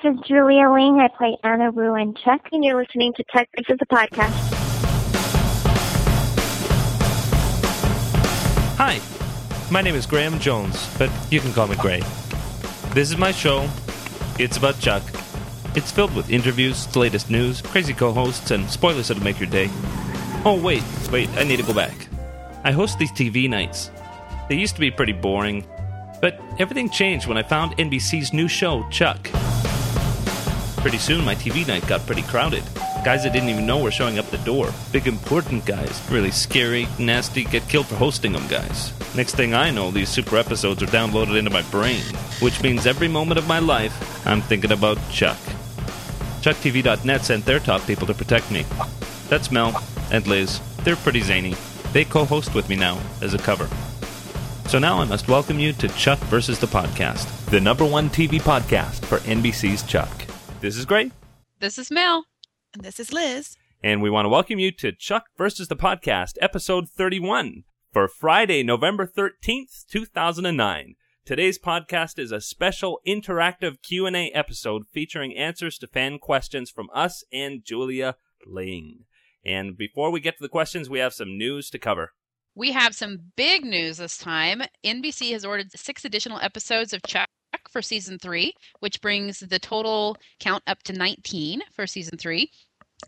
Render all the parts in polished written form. This is Julia Ling. I play Anna, Rue, and Chuck, and you're listening to Chuck. This is the podcast. Hi, my name is Graham Jones, but you can call me Gray. This is my show. It's about Chuck. It's filled with interviews, the latest news, crazy co-hosts, and spoilers that'll make your day. Oh, wait, I need to go back. I host these TV nights. They used to be pretty boring, but everything changed when I found NBC's new show, Chuck. Pretty soon, my TV night got pretty crowded. Guys I didn't even know were showing up the door. Big, important guys. Really scary, nasty, get killed for hosting them guys. Next thing I know, these super episodes are downloaded into my brain, which means every moment of my life, I'm thinking about Chuck. ChuckTV.net sent their top people to protect me. That's Mel and Liz. They're pretty zany. They co-host with me now as a cover. So now I must welcome you to Chuck versus the Podcast, the #1 TV podcast for NBC's Chuck. This is Gray. This is Mel. And this is Liz. And we want to welcome you to Chuck versus the Podcast, episode 31, for Friday, November 13th, 2009. Today's podcast is a special interactive Q&A episode featuring answers to fan questions from us and Julia Ling. And before we get to the questions, we have some news to cover. We have some big news this time. NBC has ordered 6 additional episodes of Chuck for season 3, which brings the total count up to 19 for season 3.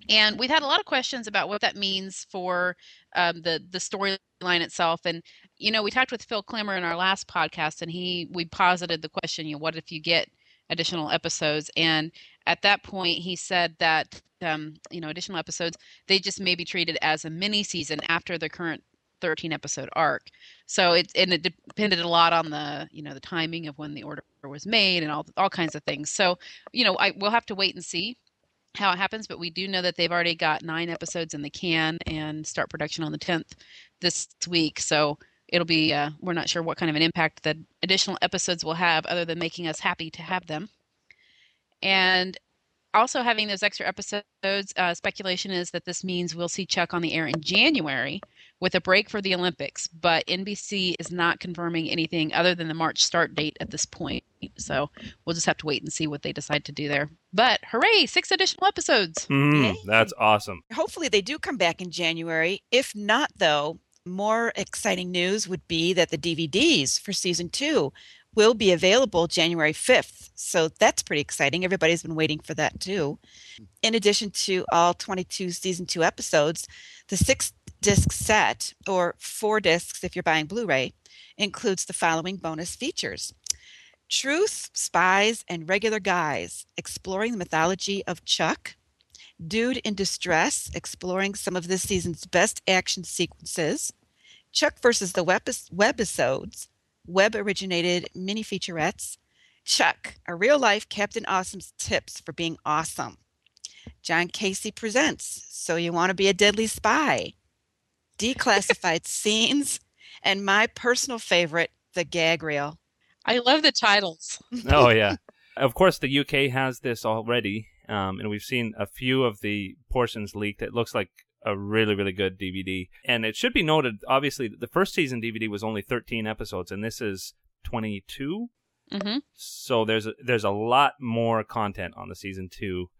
And we've had a lot of questions about what that means for the storyline itself. And, you know, we talked with Phil Klammer in our last podcast, and we posited the question, you know, what if you get additional episodes? And at that point, he said that, you know, additional episodes, they just may be treated as a mini season after the current 13-episode arc. So it depended a lot on the, you know, the timing of when the order was made and all kinds of things. So, you know, we'll have to wait and see how it happens, but we do know that they've already got 9 episodes in the can and start production on the 10th this week. So it'll be, we're not sure what kind of an impact the additional episodes will have other than making us happy to have them. And also having those extra episodes, speculation is that this means we'll see Chuck on the air in January with a break for the Olympics, but NBC is not confirming anything other than the March start date at this point. So we'll just have to wait and see what they decide to do there. But hooray, 6 additional episodes. That's awesome. Hopefully they do come back in January. If not, though, more exciting news would be that the DVDs for season 2 will be available January 5th. So that's pretty exciting. Everybody's been waiting for that too. In addition to all 22 season 2 episodes, the 6-disc set, or 4 discs if you're buying Blu-ray, includes the following bonus features. Truth, Spies, and Regular Guys, exploring the mythology of Chuck. Dude in Distress, exploring some of this season's best action sequences. Chuck versus the Webisodes, web-originated mini-featurettes. Chuck, a real-life Captain Awesome's tips for being awesome. John Casey Presents, So You Want to Be a Deadly Spy. Declassified Scenes, and my personal favorite, The Gag Reel. I love the titles. Oh, yeah. Of course, the UK has this already, and we've seen a few of the portions leaked. It looks like a really, really good DVD. And it should be noted, obviously, that the first season DVD was only 13 episodes, and this is 22. Mm-hmm. So there's a lot more content on the season 2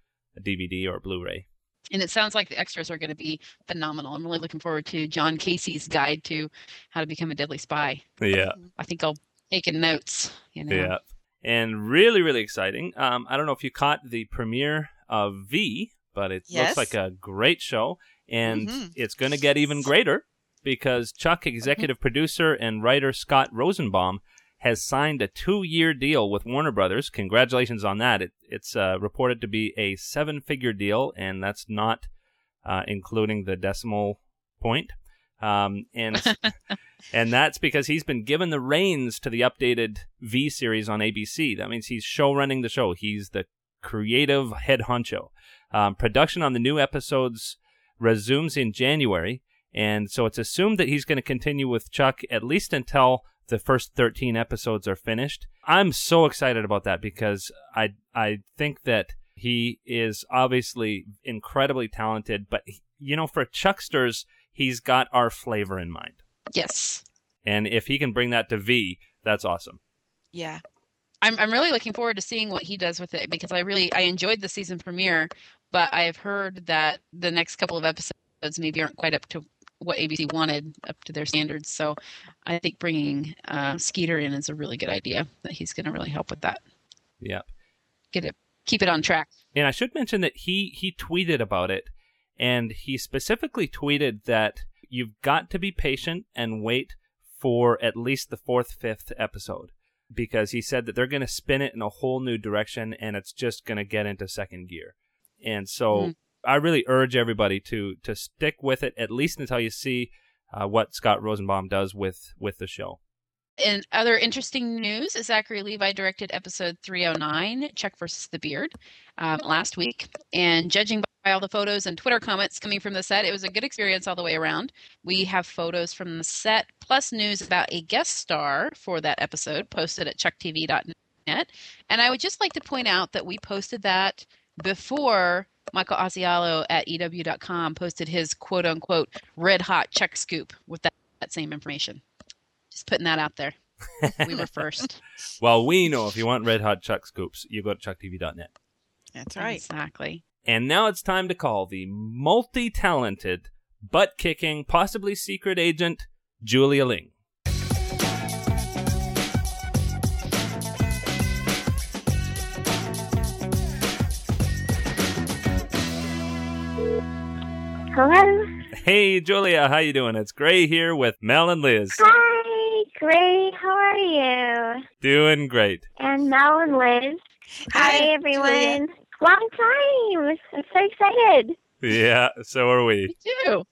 DVD or Blu-ray. And it sounds like the extras are going to be phenomenal. I'm really looking forward to John Casey's guide to how to become a deadly spy. Yeah. I think I'll take in notes. You know? Yeah. And really, really exciting. I don't know if you caught the premiere of V, but it looks like a great show. And it's going to get even greater because Chuck executive producer and writer Scott Rosenbaum has signed a 2-year deal with Warner Brothers. Congratulations on that. It's reported to be a 7-figure deal, and that's not including the decimal point. And that's because he's been given the reins to the updated V series on ABC. That means he's showrunning the show. He's the creative head honcho. Production on the new episodes resumes in January, and so it's assumed that he's going to continue with Chuck at least until the first 13 episodes are finished. I'm so excited about that because I think that he is obviously incredibly talented, but, you know, for Chucksters, he's got our flavor in mind. Yes. And if he can bring that to V, that's awesome. Yeah. I'm really looking forward to seeing what he does with it, because I enjoyed the season premiere, but I've heard that the next couple of episodes maybe aren't quite up to what ABC wanted, up to their standards. So I think bringing Skeeter in is a really good idea, that he's going to really help with that. Yep. Keep it on track. And I should mention that he tweeted about it, and he specifically tweeted that you've got to be patient and wait for at least the 4th, 5th episode, because he said that they're going to spin it in a whole new direction and it's just going to get into second gear. And so I really urge everybody to stick with it, at least until you see what Scott Rosenbaum does with the show. In other interesting news, Zachary Levi directed episode 309, Chuck vs. the Beard, last week. And judging by all the photos and Twitter comments coming from the set, it was a good experience all the way around. We have photos from the set, plus news about a guest star for that episode posted at ChuckTV.net. And I would just like to point out that we posted that before Michael Asciallo at EW.com posted his quote-unquote red-hot Chuck scoop with that same information. Just putting that out there. We were first. Well, we know if you want Red Hot Chuck Scoops, you go to ChuckTV.net. That's right. Exactly. And now it's time to call the multi-talented, butt-kicking, possibly secret agent, Julia Ling. Hello. Hey, Julia. How you doing? It's Gray here with Mel and Liz. Hi. Great, how are you? Doing great. And Mel and Liz. Hi everyone. Julia. Long time. I'm so excited. Yeah, so are we. Me too.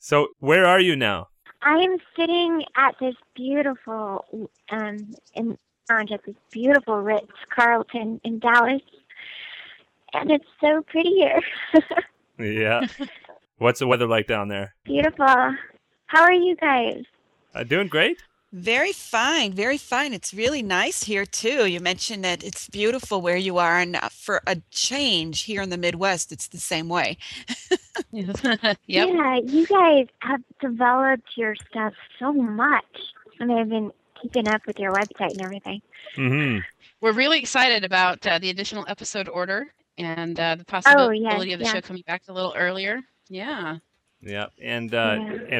So where are you now? I am sitting at this beautiful at this beautiful Ritz Carlton in Dallas. And it's so pretty here. Yeah. What's the weather like down there? Beautiful. How are you guys? Doing great. Very fine, very fine. It's really nice here, too. You mentioned that it's beautiful where you are, and for a change here in the Midwest, it's the same way. Yep. Yeah, you guys have developed your stuff so much. I mean, I've been keeping up with your website and everything. Mm-hmm. We're really excited about the additional episode order and the possibility of the show coming back a little earlier. Yeah. Yeah, and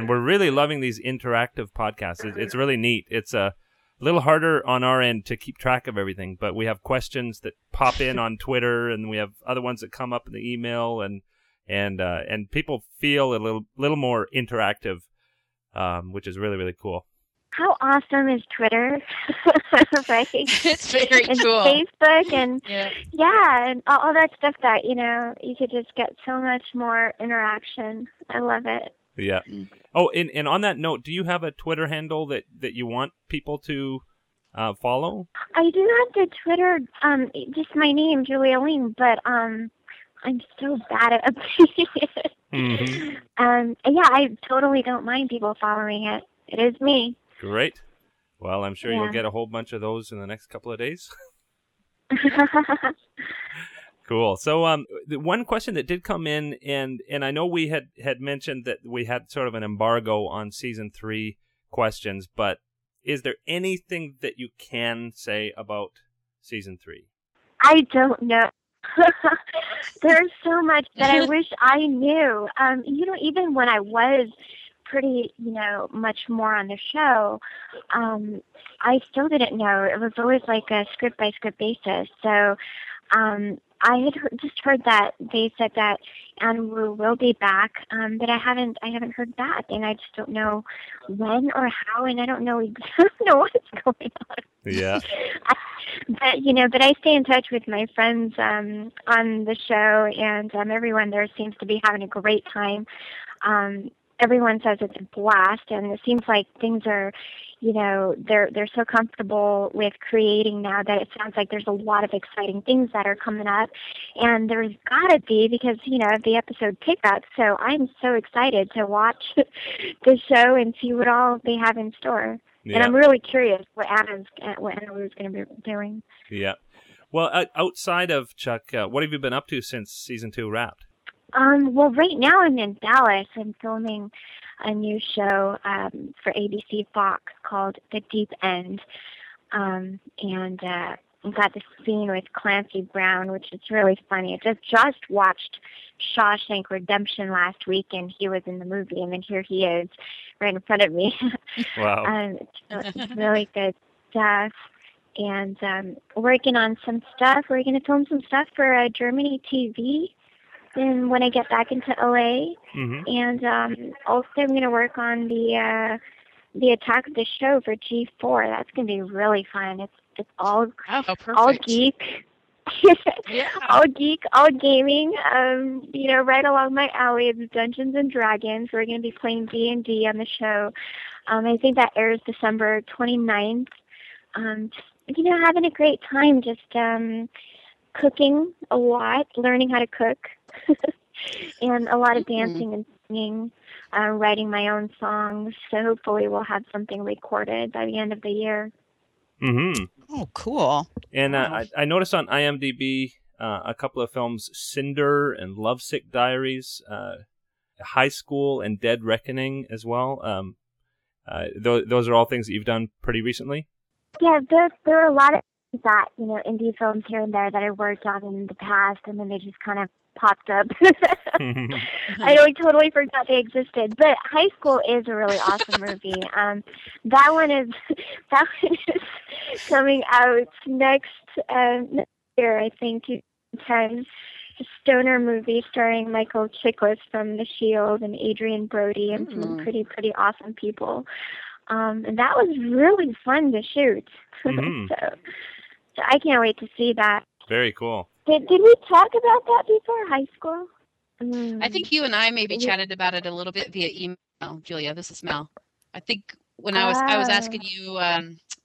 we're really loving these interactive podcasts. It's really neat. It's a little harder on our end to keep track of everything, but we have questions that pop in on Twitter, and we have other ones that come up in the email, and people feel a little more interactive, which is really, really cool. How awesome is Twitter? Right? It's very cool. Facebook and and all that stuff that, you could just get so much more interaction. I love it. Yeah. Oh, and on that note, do you have a Twitter handle that you want people to follow? I do have the Twitter, just my name, Julia Ling, but I'm so bad at updating it. Mm-hmm. I totally don't mind people following it. It is me. Great. Well, I'm sure you'll get a whole bunch of those in the next couple of days. Cool. So the one question that did come in, and I know we had mentioned that we had sort of an embargo on season 3 questions, but is there anything that you can say about season 3? I don't know. There's so much that I wish I knew. Even when I was pretty, much more on the show, I still didn't know. It was always like a script-by-script basis. So I had heard that they said that Anne Wu will be back, but I haven't heard back, and I just don't know when or how, and I don't know what's going on. Yeah. But I stay in touch with my friends on the show, and everyone there seems to be having a great time. Everyone says it's a blast, and it seems like things are, they're so comfortable with creating now that it sounds like there's a lot of exciting things that are coming up, and there's got to be, because, the episode picked up, so I'm so excited to watch the show and see what all they have in store. Yeah. And I'm really curious what Anna was going to be doing. Yeah. Well, outside of Chuck, what have you been up to since season 2 wrapped? Well, right now I'm in Dallas. I'm filming a new show for ABC Fox called The Deep End. And got the scene with Clancy Brown, which is really funny. I just watched Shawshank Redemption last week, and he was in the movie, and then here he is right in front of me. Wow. It's really good stuff. And working on some stuff. We're going to film some stuff for Germany TV and when I get back into LA. Mm-hmm. And also I'm going to work on the Attack of the Show for G4. That's going to be really fun. It's all geek. Yeah. All geek, all gaming. Right along my alley is Dungeons and Dragons. We're going to be playing D&D on the show. I think that airs December 29th. Having a great time, just cooking a lot, learning how to cook, and a lot of dancing and singing, writing my own songs. So hopefully we'll have something recorded by the end of the year. Mm-hmm. Oh, cool. And I noticed on IMDb a couple of films, Cinder and Lovesick Diaries, High School and Dead Reckoning as well. Those are all things that you've done pretty recently? Yeah, there were a lot of that, indie films here and there that I worked on in the past, and then they just kind of popped up. I totally forgot they existed. But High School is a really awesome movie. That one is coming out next year, I think, 2010. A stoner movie starring Michael Chiklis from The Shield and Adrian Brody and some pretty awesome people. And that was really fun to shoot. Mm-hmm. so I can't wait to see that. Very cool. Did we talk about that before, High School? I think you and I maybe chatted about it a little bit via email, Julia. This is Mel. I think when I was asking you,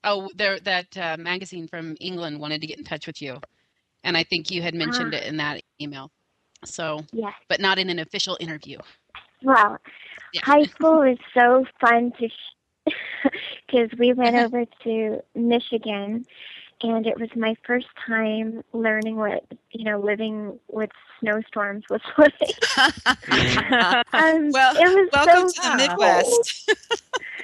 that magazine from England wanted to get in touch with you, and I think you had mentioned it in that email. So, yes. But not in an official interview. Well, yeah. High School is so fun to because we went over to Michigan, and it was my first time learning what living with snowstorms was like. Welcome to the Midwest.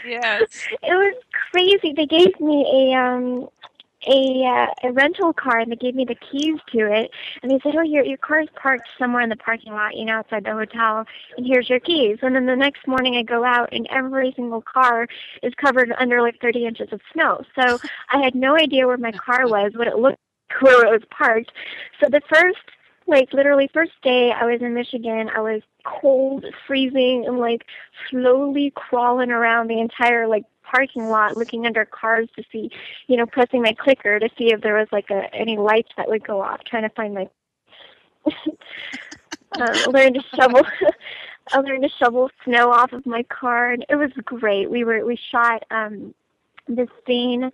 Yes, it was crazy. They gave me a rental car, and they gave me the keys to it, and they said, your car is parked somewhere in the parking lot, outside the hotel, and here's your keys. And then the next morning I go out, and every single car is covered under 30 inches of snow. So I had no idea where my car was, what it looked like, where it was parked. So the first day I was in Michigan, I was cold, freezing, and slowly crawling around the entire parking lot, looking under cars to see, pressing my clicker to see if there was any lights that would go off, trying to find my I learned to shovel snow off of my car, and it was great. We shot this scene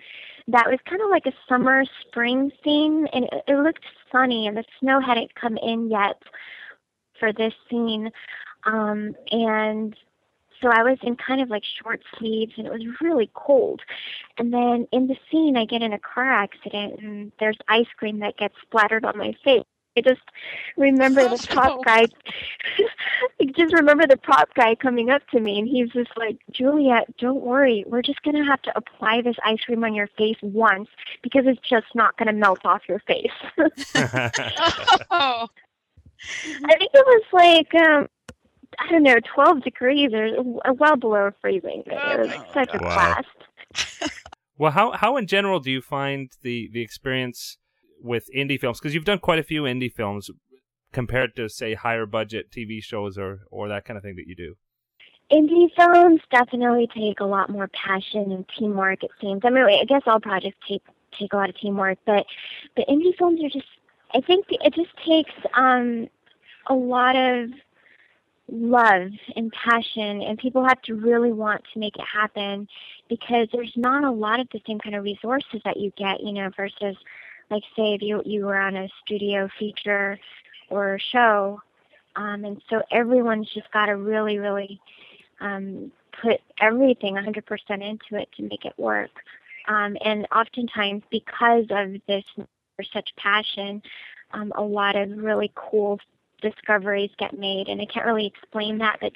that was kind of like a summer spring scene, and it looked sunny, and the snow hadn't come in yet for this scene, and so I was in kind of short sleeves, and it was really cold. And then in the scene, I get in a car accident, and there's ice cream that gets splattered on my face. I just remember the prop guy. I just remember the prop guy coming up to me, and he's just like, "Julia, don't worry. We're just gonna have to apply this ice cream on your face once because it's just not gonna melt off your face." I think it was 12 degrees or well below freezing. It was such a blast. Well, how in general do you find the experience with indie films? Because you've done quite a few indie films compared to, say, higher budget TV shows or that kind of thing that you do. Indie films definitely take a lot more passion and teamwork, it seems. I mean, I guess all projects take a lot of teamwork, but indie films are just, I think it just takes a lot of love and passion, and people have to really want to make it happen because there's not a lot of the same kind of resources that you get, versus say if you were on a studio feature or show, and so everyone's just got to really, really put everything 100% into it to make it work, and oftentimes because of this, for such passion, a lot of really cool discoveries get made, and I can't really explain that, but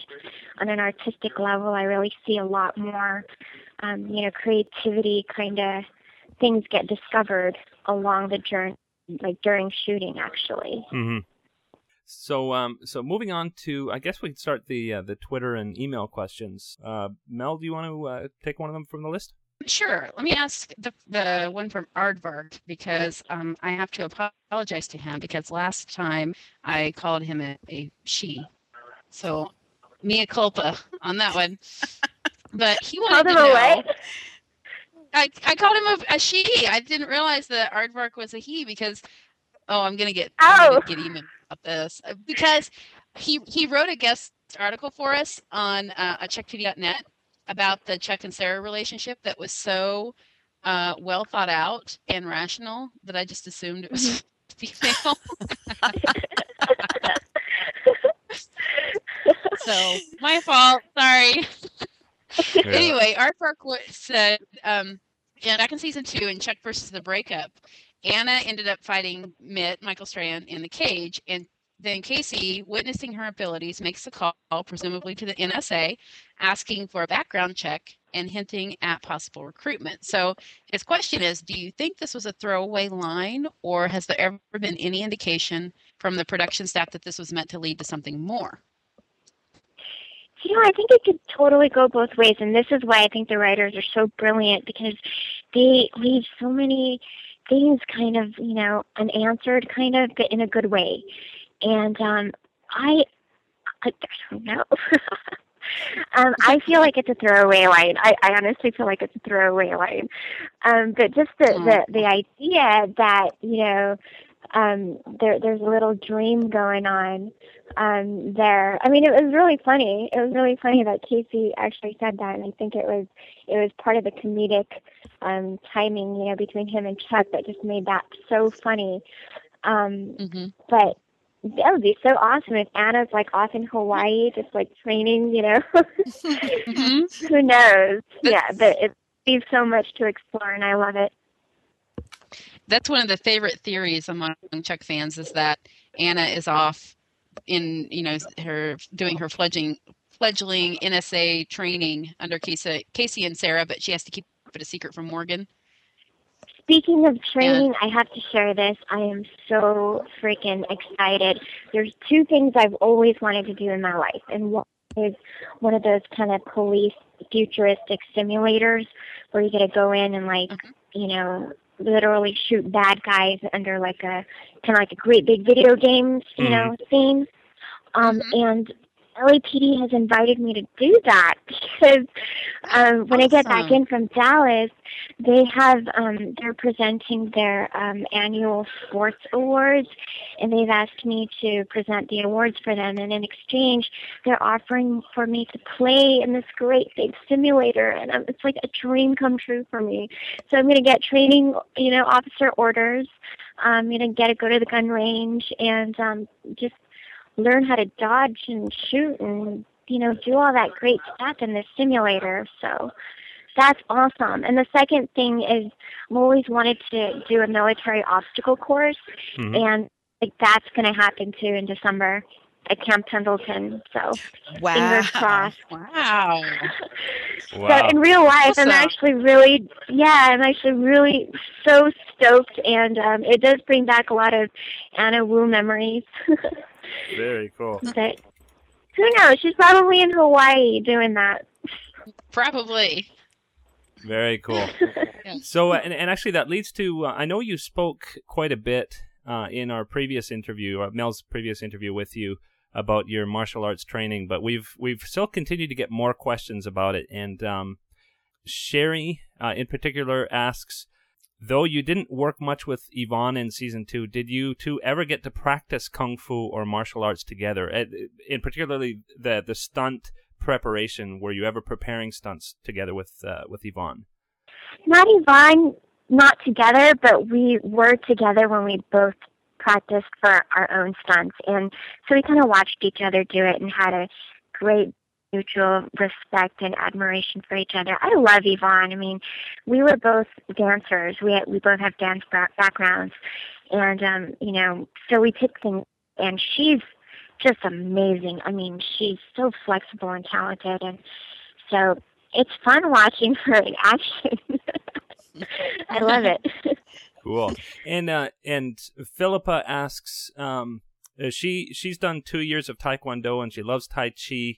on an artistic level, I really see a lot more, creativity kind of things get discovered along the journey, like during shooting, actually. Mm-hmm. So, so moving on to, I guess we could start the Twitter and email questions. Mel, do you want to take one of them from the list? Sure. Let me ask the one from Aardvark, because I have to apologize to him because last time I called him a she. So, mea culpa on that one. But he wanted to know. I called him a she. I didn't realize that Aardvark was a he because, I'm going to get email about this. Because he wrote a guest article for us on ChuckTV.net about the Chuck and Sarah relationship that was so well thought out and rational that I just assumed it was female. So, my fault. Sorry. Yeah. Anyway, Aardvark said, back in season 2 in Chuck versus the Breakup, Anna ended up fighting Mitt, Michael Strand, in the cage, and then Casey, witnessing her abilities, makes a call, presumably to the NSA, asking for a background check and hinting at possible recruitment. So his question is, do you think this was a throwaway line, or has there ever been any indication from the production staff that this was meant to lead to something more? You know, I think it could totally go both ways, and this is why I think the writers are so brilliant, because they leave so many things kind of, you know, unanswered, kind of, but in a good way. And I don't know. I feel like it's a throwaway line. I honestly feel like it's a throwaway line. But just the idea that, you know, there's a little dream going on there. I mean, it was really funny. It was really funny that Casey actually said that, and I think it was part of the comedic timing, you know, between him and Chuck that just made that so funny. But that would be so awesome if Anna's, like, off in Hawaii, just, like, training, you know. Mm-hmm. Who knows? Yeah, but it leaves so much to explore, and I love it. That's one of the favorite theories among Chuck fans, is that Anna is off in, you know, her doing her fledgling NSA training under Casey and Sarah, but she has to keep it a secret from Morgan. Speaking of training, yeah. I have to share this. I am so freaking excited. There's two things I've always wanted to do in my life, and one is one of those kind of police futuristic simulators where you get to go in and, like, you know, literally shoot bad guys under, like, a kind of like a great big video games, you know, thing. And LAPD has invited me to do that because when I get back in from Dallas, they have they're presenting their annual sports awards, and they've asked me to present the awards for them. And in exchange, they're offering for me to play in this great big simulator, and it's like a dream come true for me. So I'm going to get training, you know, officer orders. I'm going to get to go to the gun range and just learn how to dodge and shoot and, you know, do all that great stuff in this simulator. So that's awesome. And the second thing is I've always wanted to do a military obstacle course, and, like, that's going to happen, too, in December at Camp Pendleton. So fingers crossed. Wow. So in real life, awesome. I'm actually really so stoked, and it does bring back a lot of Anna Wu memories. Very cool. But who knows? She's probably in Hawaii doing that. Probably. Very cool. So, and actually that leads to, I know you spoke quite a bit in our previous interview, Mel's previous interview with you, about your martial arts training, but we've still continued to get more questions about it. And Sherry, in particular, asks, though you didn't work much with Yvonne in season 2, did you two ever get to practice kung fu or martial arts together? In particularly the stunt preparation, were you ever preparing stunts together with Yvonne? Not Yvonne, not together, but we were together when we both practiced for our own stunts. And so we kind of watched each other do it and had a great mutual respect and admiration for each other. I love Yvonne. I mean, we were both dancers. We both have dance backgrounds. And, you know, so we picked things, and she's just amazing. I mean, she's so flexible and talented. And so it's fun watching her in action. I love it. Cool. And Philippa asks, she's done 2 years of Taekwondo and she loves Tai Chi.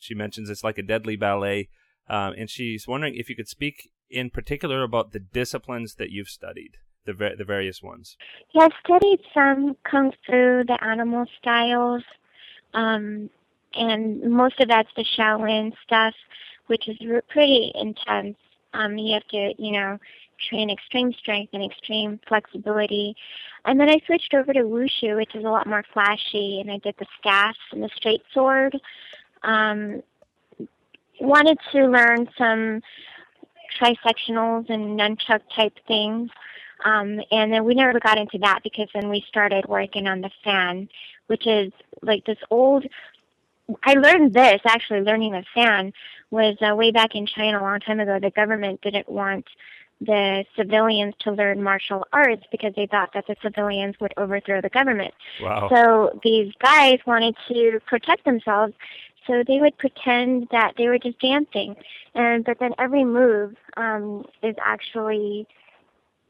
She mentions it's like a deadly ballet. And she's wondering if you could speak in particular about the disciplines that you've studied, the various ones. Yeah, I've studied some Kung Fu, the animal styles, and most of that's the Shaolin stuff, which is pretty intense. You have to, train extreme strength and extreme flexibility. And then I switched over to Wushu, which is a lot more flashy, and I did the staff and the straight sword. Wanted to learn some trisectionals and nunchuck type things. And then we never got into that because then we started working on the fan, which is like this old... I learned this, actually, learning the fan was way back in China a long time ago. The government didn't want the civilians to learn martial arts because they thought that the civilians would overthrow the government. Wow. So these guys wanted to protect themselves, so they would pretend that they were just dancing. But then every move is actually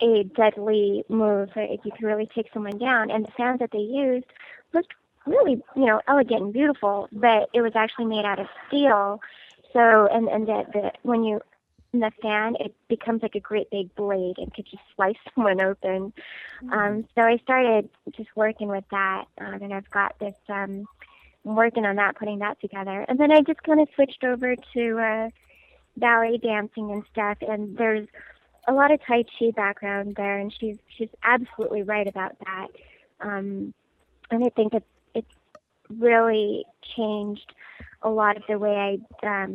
a deadly move. If you can really take someone down. And the fans that they used looked really, elegant and beautiful, but it was actually made out of steel. So, and when you in the fan, it becomes like a great big blade and could just slice someone open. So I started just working with that, and I've got this working on that, putting that together. And then I just kind of switched over to ballet dancing and stuff. And there's a lot of Tai Chi background there, and she's absolutely right about that. And I think it's really changed a lot of the way I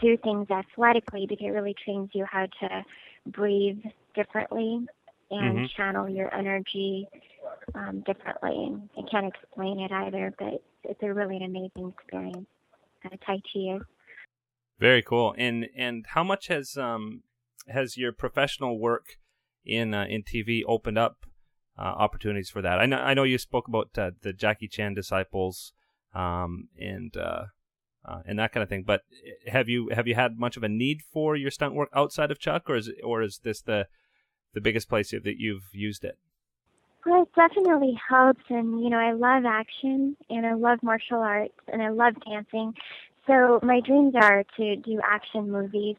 do things athletically, because it really trains you how to breathe differently and channel your energy differently. I can't explain it either, but it's a really amazing experience. Tai Chi is very cool. And how much has your professional work in TV opened up opportunities for that? I know you spoke about the Jackie Chan disciples and that kind of thing. But have you had much of a need for your stunt work outside of Chuck, or is this the biggest place that you've used it? Well, it definitely helps, and I love action, and I love martial arts, and I love dancing. So my dreams are to do action movies,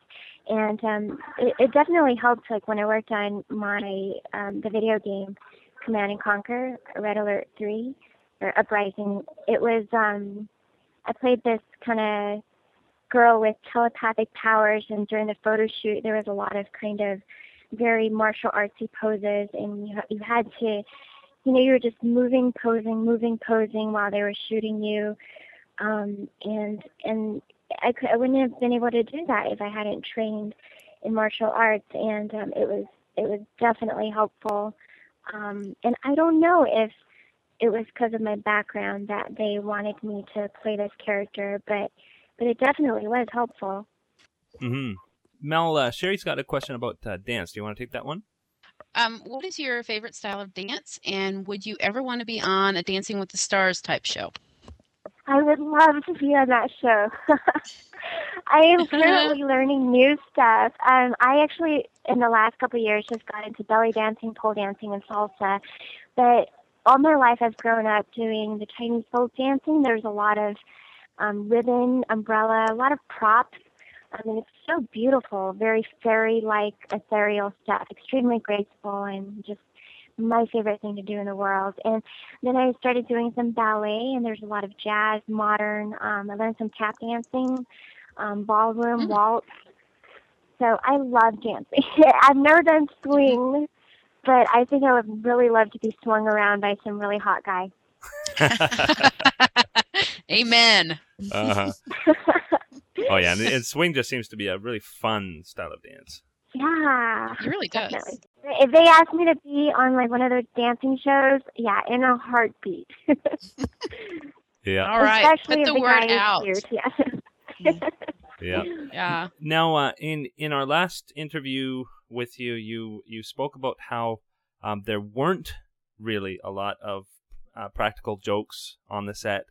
and it definitely helped. Like when I worked on my the video game Command & Conquer, Red Alert 3, or Uprising, it was, I played this kind of girl with telepathic powers, and during the photo shoot, there was a lot of kind of very martial artsy poses, and you had to, you were just moving, posing while they were shooting you, and I wouldn't have been able to do that if I hadn't trained in martial arts, and it was definitely helpful. And I don't know if it was because of my background that they wanted me to play this character, but it definitely was helpful. Mm-hmm. Mel, Sherry's got a question about dance. Do you want to take that one? What is your favorite style of dance, and would you ever want to be on a Dancing with the Stars type show? I would love to be on that show. I am currently learning new stuff. I actually, in the last couple of years, just got into belly dancing, pole dancing, and salsa. But all my life I've grown up doing the Chinese folk dancing. There's a lot of ribbon, umbrella, a lot of props. It's so beautiful, very fairy-like, ethereal stuff, extremely graceful, and just my favorite thing to do in the world. And then I started doing some ballet, and there's a lot of jazz, modern. I learned some tap dancing, ballroom, waltz. So I love dancing. I've never done swing, but I think I would really love to be swung around by some really hot guy. Amen. Oh, yeah, and swing just seems to be a really fun style of dance. Yeah. It really does. Definitely. If they asked me to be on, like, one of those dancing shows, yeah, in a heartbeat. Yeah. All right. Especially put the word out. Yeah. Yeah. Yeah. Now, in our last interview with you, you spoke about how there weren't really a lot of practical jokes on the set,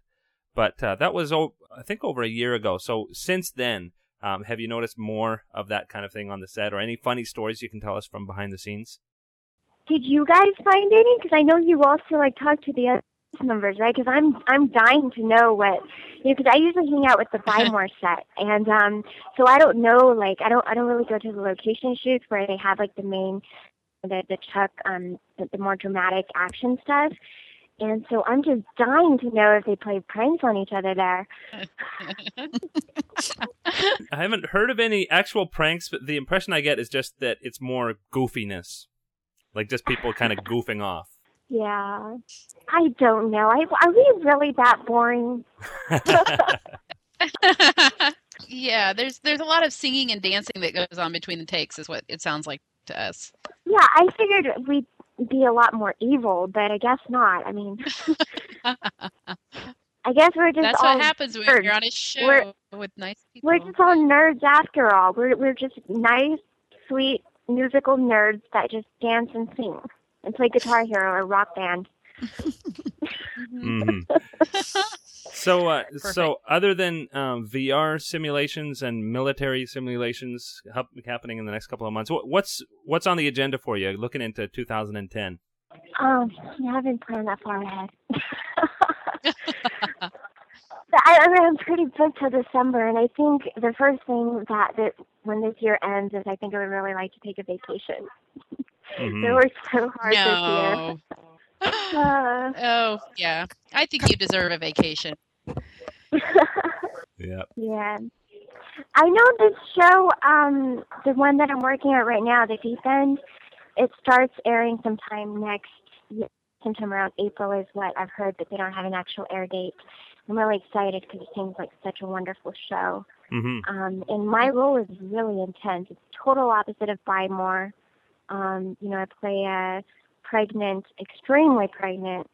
but that was, I think, over a year ago. So since then, have you noticed more of that kind of thing on the set, or any funny stories you can tell us from behind the scenes? Did you guys find any? Because I know you also like talked to the other members, right? Because I'm dying to know what, you know, because I usually hang out with the Buy More set, and so I don't know, like I don't really go to the location shoots where they have like the main, the Chuck, the more dramatic action stuff. And so I'm just dying to know if they played pranks on each other there. I haven't heard of any actual pranks, but the impression I get is just that it's more goofiness. Like just people kind of goofing off. Yeah. I don't know. Are we really that boring? Yeah, there's a lot of singing and dancing that goes on between the takes is what it sounds like to us. Yeah, I figured we'd be a lot more evil, but I guess not. I mean, I guess we're just that's all what happens nerds. When you're on a show with nice people. We're just all nerds after all. We're just nice, sweet, musical nerds that just dance and sing and play Guitar Hero or Rock Band. Mm-hmm. So other than VR simulations and military simulations happening in the next couple of months, what's on the agenda for you looking into 2010? Oh, I haven't planned that far ahead. I mean, I'm pretty booked till December, and I think the first thing that when this year ends is I think I would really like to take a vacation. Mm-hmm. They worked so hard this year. Oh, yeah. I think you deserve a vacation. Yeah. Yeah. I know this show, the one that I'm working at right now, The Deep End, it starts airing sometime next year, sometime around April is what I've heard, but they don't have an actual air date. I'm really excited because it seems like such a wonderful show. Mm-hmm. And my role is really intense. It's total opposite of Buy More. You know, I play a pregnant, extremely pregnant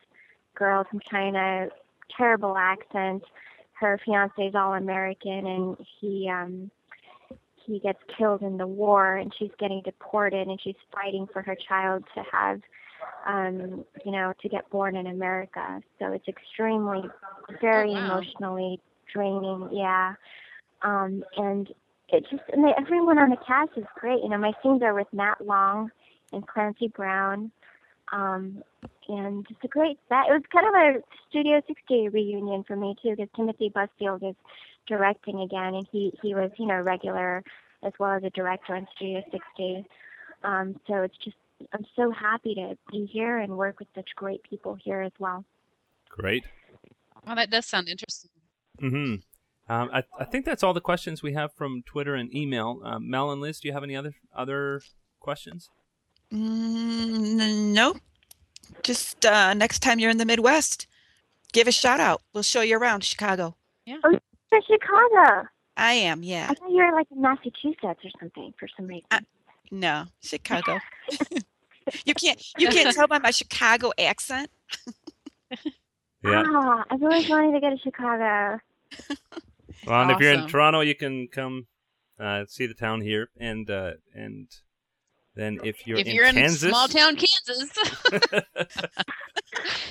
girl from China, terrible accent. Her fiance's all American, and he gets killed in the war, and she's getting deported, and she's fighting for her child to have, to get born in America. So it's extremely, very emotionally draining. Yeah, and it just everyone on the cast is great. You know, my scenes are with Matt Long and Clancy Brown. And just a great set. It was kind of a Studio 60 reunion for me, too, because Timothy Busfield is directing again, and he was, you know, regular as well as a director on Studio 60. So it's just, I'm so happy to be here and work with such great people here as well. Great. Well, that does sound interesting. Mm-hmm. I think that's all the questions we have from Twitter and email. Mel and Liz, do you have any other questions? No. Just next time you're in the Midwest, give a shout out. We'll show you around Chicago. Yeah. Oh, you're in Chicago. I am, yeah. I thought you were like in Massachusetts or something for some reason. No, Chicago. You can't tell by my Chicago accent. Yeah. Oh, I've always wanted to go to Chicago. Well, and awesome. If you're in Toronto, you can come see the town here and. Then if you're in Kansas, small town Kansas.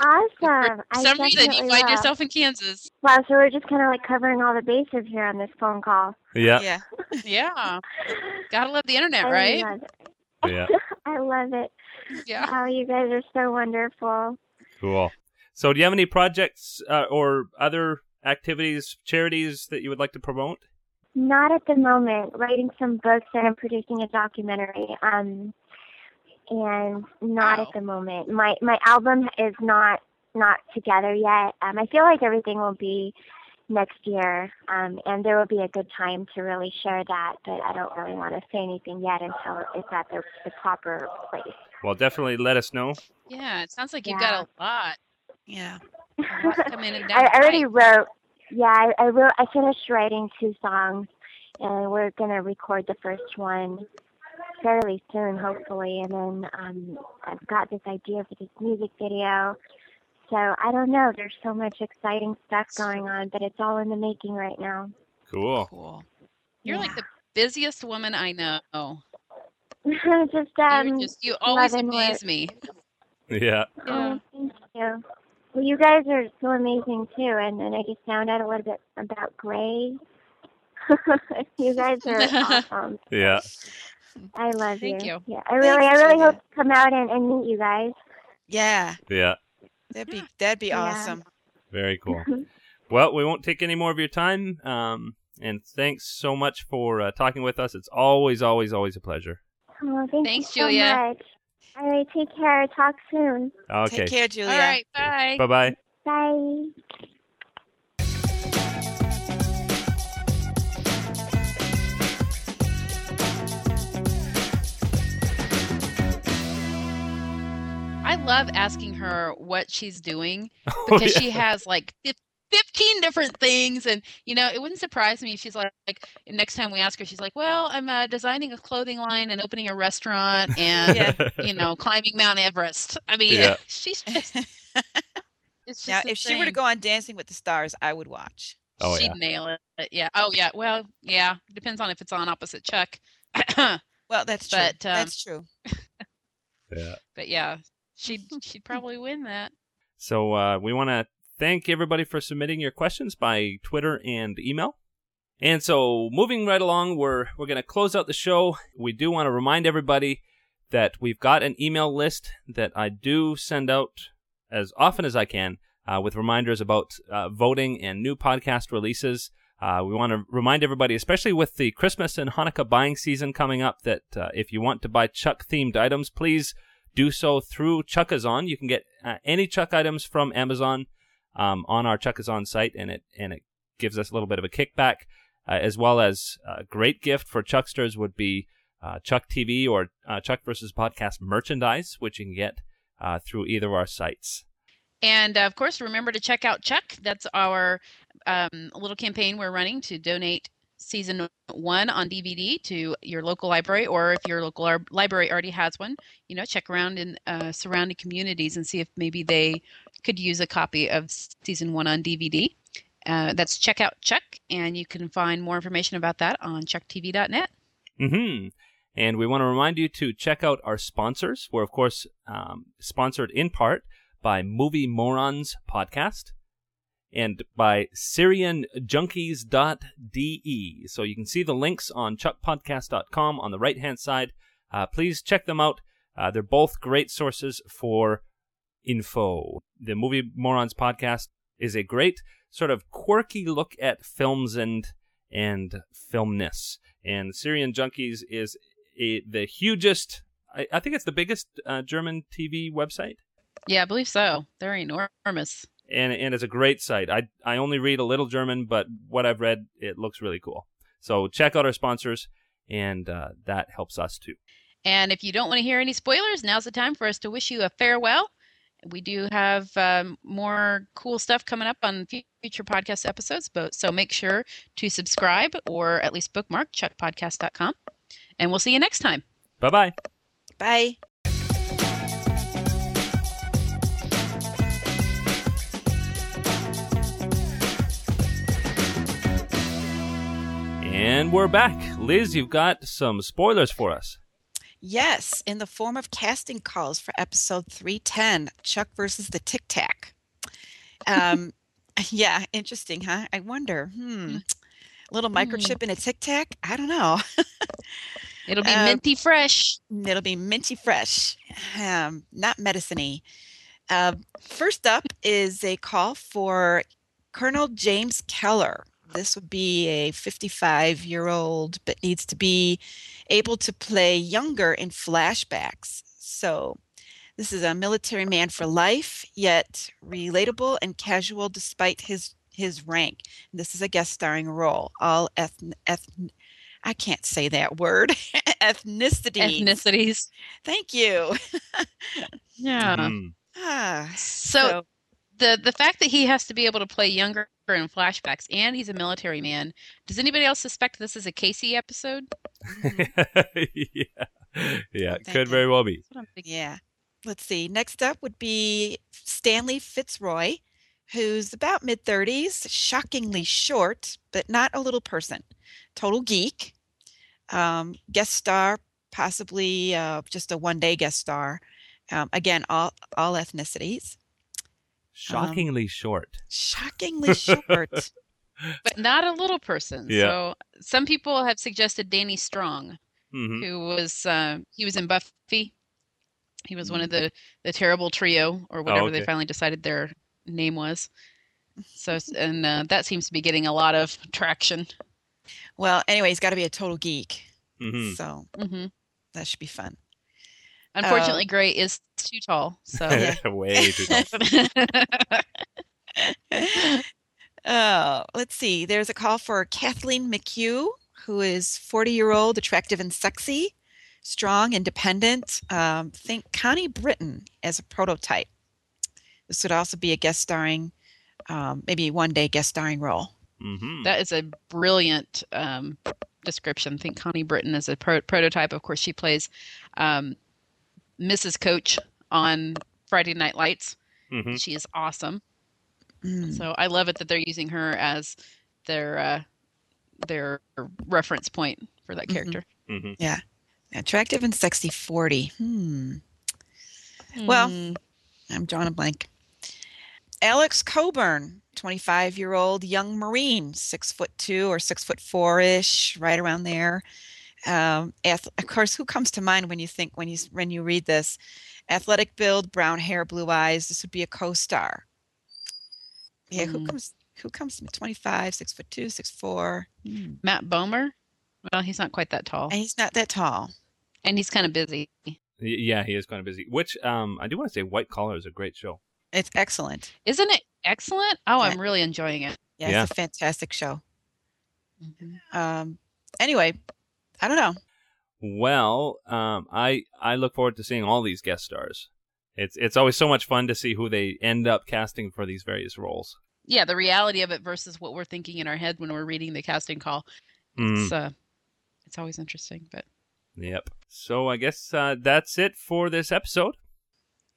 Awesome. For some reason you find yourself in Kansas. Wow, so we're just kind of like covering all the bases here on this phone call. Yeah. Yeah. Yeah. Gotta love the internet, right? Love it. Yeah. I love it. Yeah. Oh, you guys are so wonderful. Cool. So do you have any projects or other activities, charities that you would like to promote? Not at the moment. Writing some books and I'm producing a documentary. And not at the moment. My album is not together yet. I feel like everything will be next year. And there will be a good time to really share that. But I don't really want to say anything yet until it's at the proper place. Well, definitely let us know. Yeah, it sounds like you've got a lot. Yeah. A lot coming in. I already wrote. Yeah, I finished writing 2 songs, and we're going to record the first one fairly soon, hopefully. And then I've got this idea for this music video. So I don't know. There's so much exciting stuff going on, but it's all in the making right now. Cool. You're like the busiest woman I know. You always amaze me. Yeah. Yeah. Thank you. Well, you guys are so amazing, too, and I just found out a little bit about Gray. You guys are awesome. Yeah. I love you. Thank you. Yeah, I really hope to come out and meet you guys. Yeah. Yeah. That'd be awesome. Very cool. Well, we won't take any more of your time. And thanks so much for talking with us. It's always a pleasure. Oh, thanks, Julia. So much. All right, take care. Talk soon. Okay. Take care, Julia. All right, bye. Bye-bye. Bye. I love asking her what she's doing because she has like 15 different things, and it wouldn't surprise me if she's like next time we ask her, she's like, well, I'm designing a clothing line and opening a restaurant and climbing Mount Everest. I mean, she's just it's just now if she were to go on Dancing with the Stars, I would watch. Oh, she'd nail it. Yeah. Oh yeah. Well, yeah. Depends on if it's on opposite Chuck. Well, that's true. That's true. Yeah. But yeah, she'd probably win that. So we want to thank everybody for submitting your questions by Twitter and email. And so moving right along, we're going to close out the show. We do want to remind everybody that we've got an email list that I do send out as often as I can with reminders about voting and new podcast releases. We want to remind everybody, especially with the Christmas and Hanukkah buying season coming up, that if you want to buy Chuck-themed items, please do so through Chuckazon. You can get any Chuck items from Amazon on our Chuckazon site, and it gives us a little bit of a kickback, as well as a great gift for Chucksters would be Chuck TV or Chuck versus Podcast merchandise, which you can get through either of our sites. And, of course, remember to check out Chuck. That's our little campaign we're running to donate Season 1 on DVD to your local library, or if your local library already has one, check around in surrounding communities and see if maybe they could use a copy of Season 1 on DVD. That's Check Out Chuck, and you can find more information about that on ChuckTV.net. Mm-hmm. And we want to remind you to check out our sponsors. We're, of course, sponsored in part by Movie Morons Podcast, and by SyrianJunkies.de. So you can see the links on ChuckPodcast.com on the right-hand side. Please check them out. They're both great sources for info. The Movie Morons Podcast is a great sort of quirky look at films and filmness. And Syrian Junkies is the hugest, I think it's the biggest German TV website. Yeah, I believe so. They're enormous. And it's a great site. I only read a little German, but what I've read, it looks really cool. So check out our sponsors, and that helps us too. And if you don't want to hear any spoilers, now's the time for us to wish you a farewell. We do have more cool stuff coming up on future podcast episodes, so make sure to subscribe or at least bookmark chuckpodcast.com. And we'll see you next time. Bye-bye. Bye. And we're back. Liz, you've got some spoilers for us. Yes, in the form of casting calls for episode 310, Chuck versus the Tic Tac. Yeah, interesting, huh? I wonder, a little microchip in a Tic Tac? I don't know. It'll be minty fresh. It'll be minty fresh, not medicine-y. First up is a call for Colonel James Keller. This would be a 55-year-old, but needs to be able to play younger in flashbacks. So this is a military man for life, yet relatable and casual despite his rank. And this is a guest starring role. All I can't say that word. Ethnicities. Thank you. Yeah. So the fact that he has to be able to play younger in flashbacks, and he's a military man. Does anybody else suspect this is a Casey episode? Yeah, could very well be. Yeah. Let's see. Next up would be Stanley Fitzroy, who's about mid-30s, shockingly short, but not a little person. Total geek. Guest star, possibly just a one-day guest star. Again, all ethnicities. Shockingly short. Shockingly short. But not a little person. Yeah. So some people have suggested Danny Strong. mm-hmm. who was he was in Buffy. He was one of the terrible trio or whatever they finally decided their name was. So and that seems to be getting a lot of traction. Well, anyway, he's got to be a total geek. Mm-hmm. So that should be fun. Unfortunately, Gray is too tall. So way too tall. Let's see. There's a call for Kathleen McHugh, who is 40-year-old, attractive and sexy, strong, independent. Think Connie Britton as a prototype. This would also be a guest starring, maybe one day guest starring role. Mm-hmm. That is a brilliant description. Think Connie Britton as a prototype. Of course, she plays Mrs. Coach on Friday Night Lights. Mm-hmm. She is awesome. Mm. So I love it that they're using her as their reference point for that character. Mm-hmm. Mm-hmm. Yeah. Attractive and sexy 40. Well, I'm drawing a blank. Alex Coburn, 25-year-old young Marine, 6'2" or 6'4" right around there. Of course, who comes to mind when you think when you read this? Athletic build, brown hair, blue eyes. This would be a co-star. Yeah, who comes 25, 6'2", 6'4"? Matt Bomer? Well, he's not quite that tall. And he's not that tall. And he's kind of busy. Yeah, he is kind of busy. Which I do want to say White Collar is a great show. It's excellent. Isn't it excellent? Oh, yeah. I'm really enjoying it. Yeah, it's a fantastic show. Mm-hmm. Anyway, I don't know. Well, I look forward to seeing all these guest stars. It's always so much fun to see who they end up casting for these various roles. Yeah, the reality of it versus what we're thinking in our head when we're reading the casting call. It's always interesting. But yep. So I guess that's it for this episode.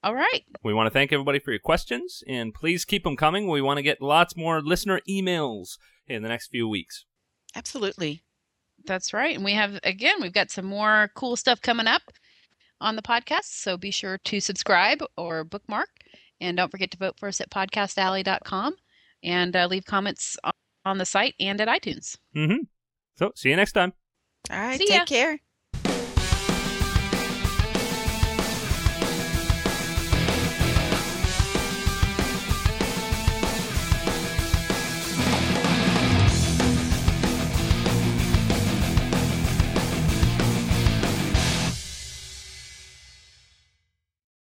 All right. We want to thank everybody for your questions, and please keep them coming. We want to get lots more listener emails in the next few weeks. Absolutely. That's right. And we've got some more cool stuff coming up on the podcast, so be sure to subscribe or bookmark, and don't forget to vote for us at podcastalley.com, and leave comments on the site and at iTunes. So see you next time. All right, take care.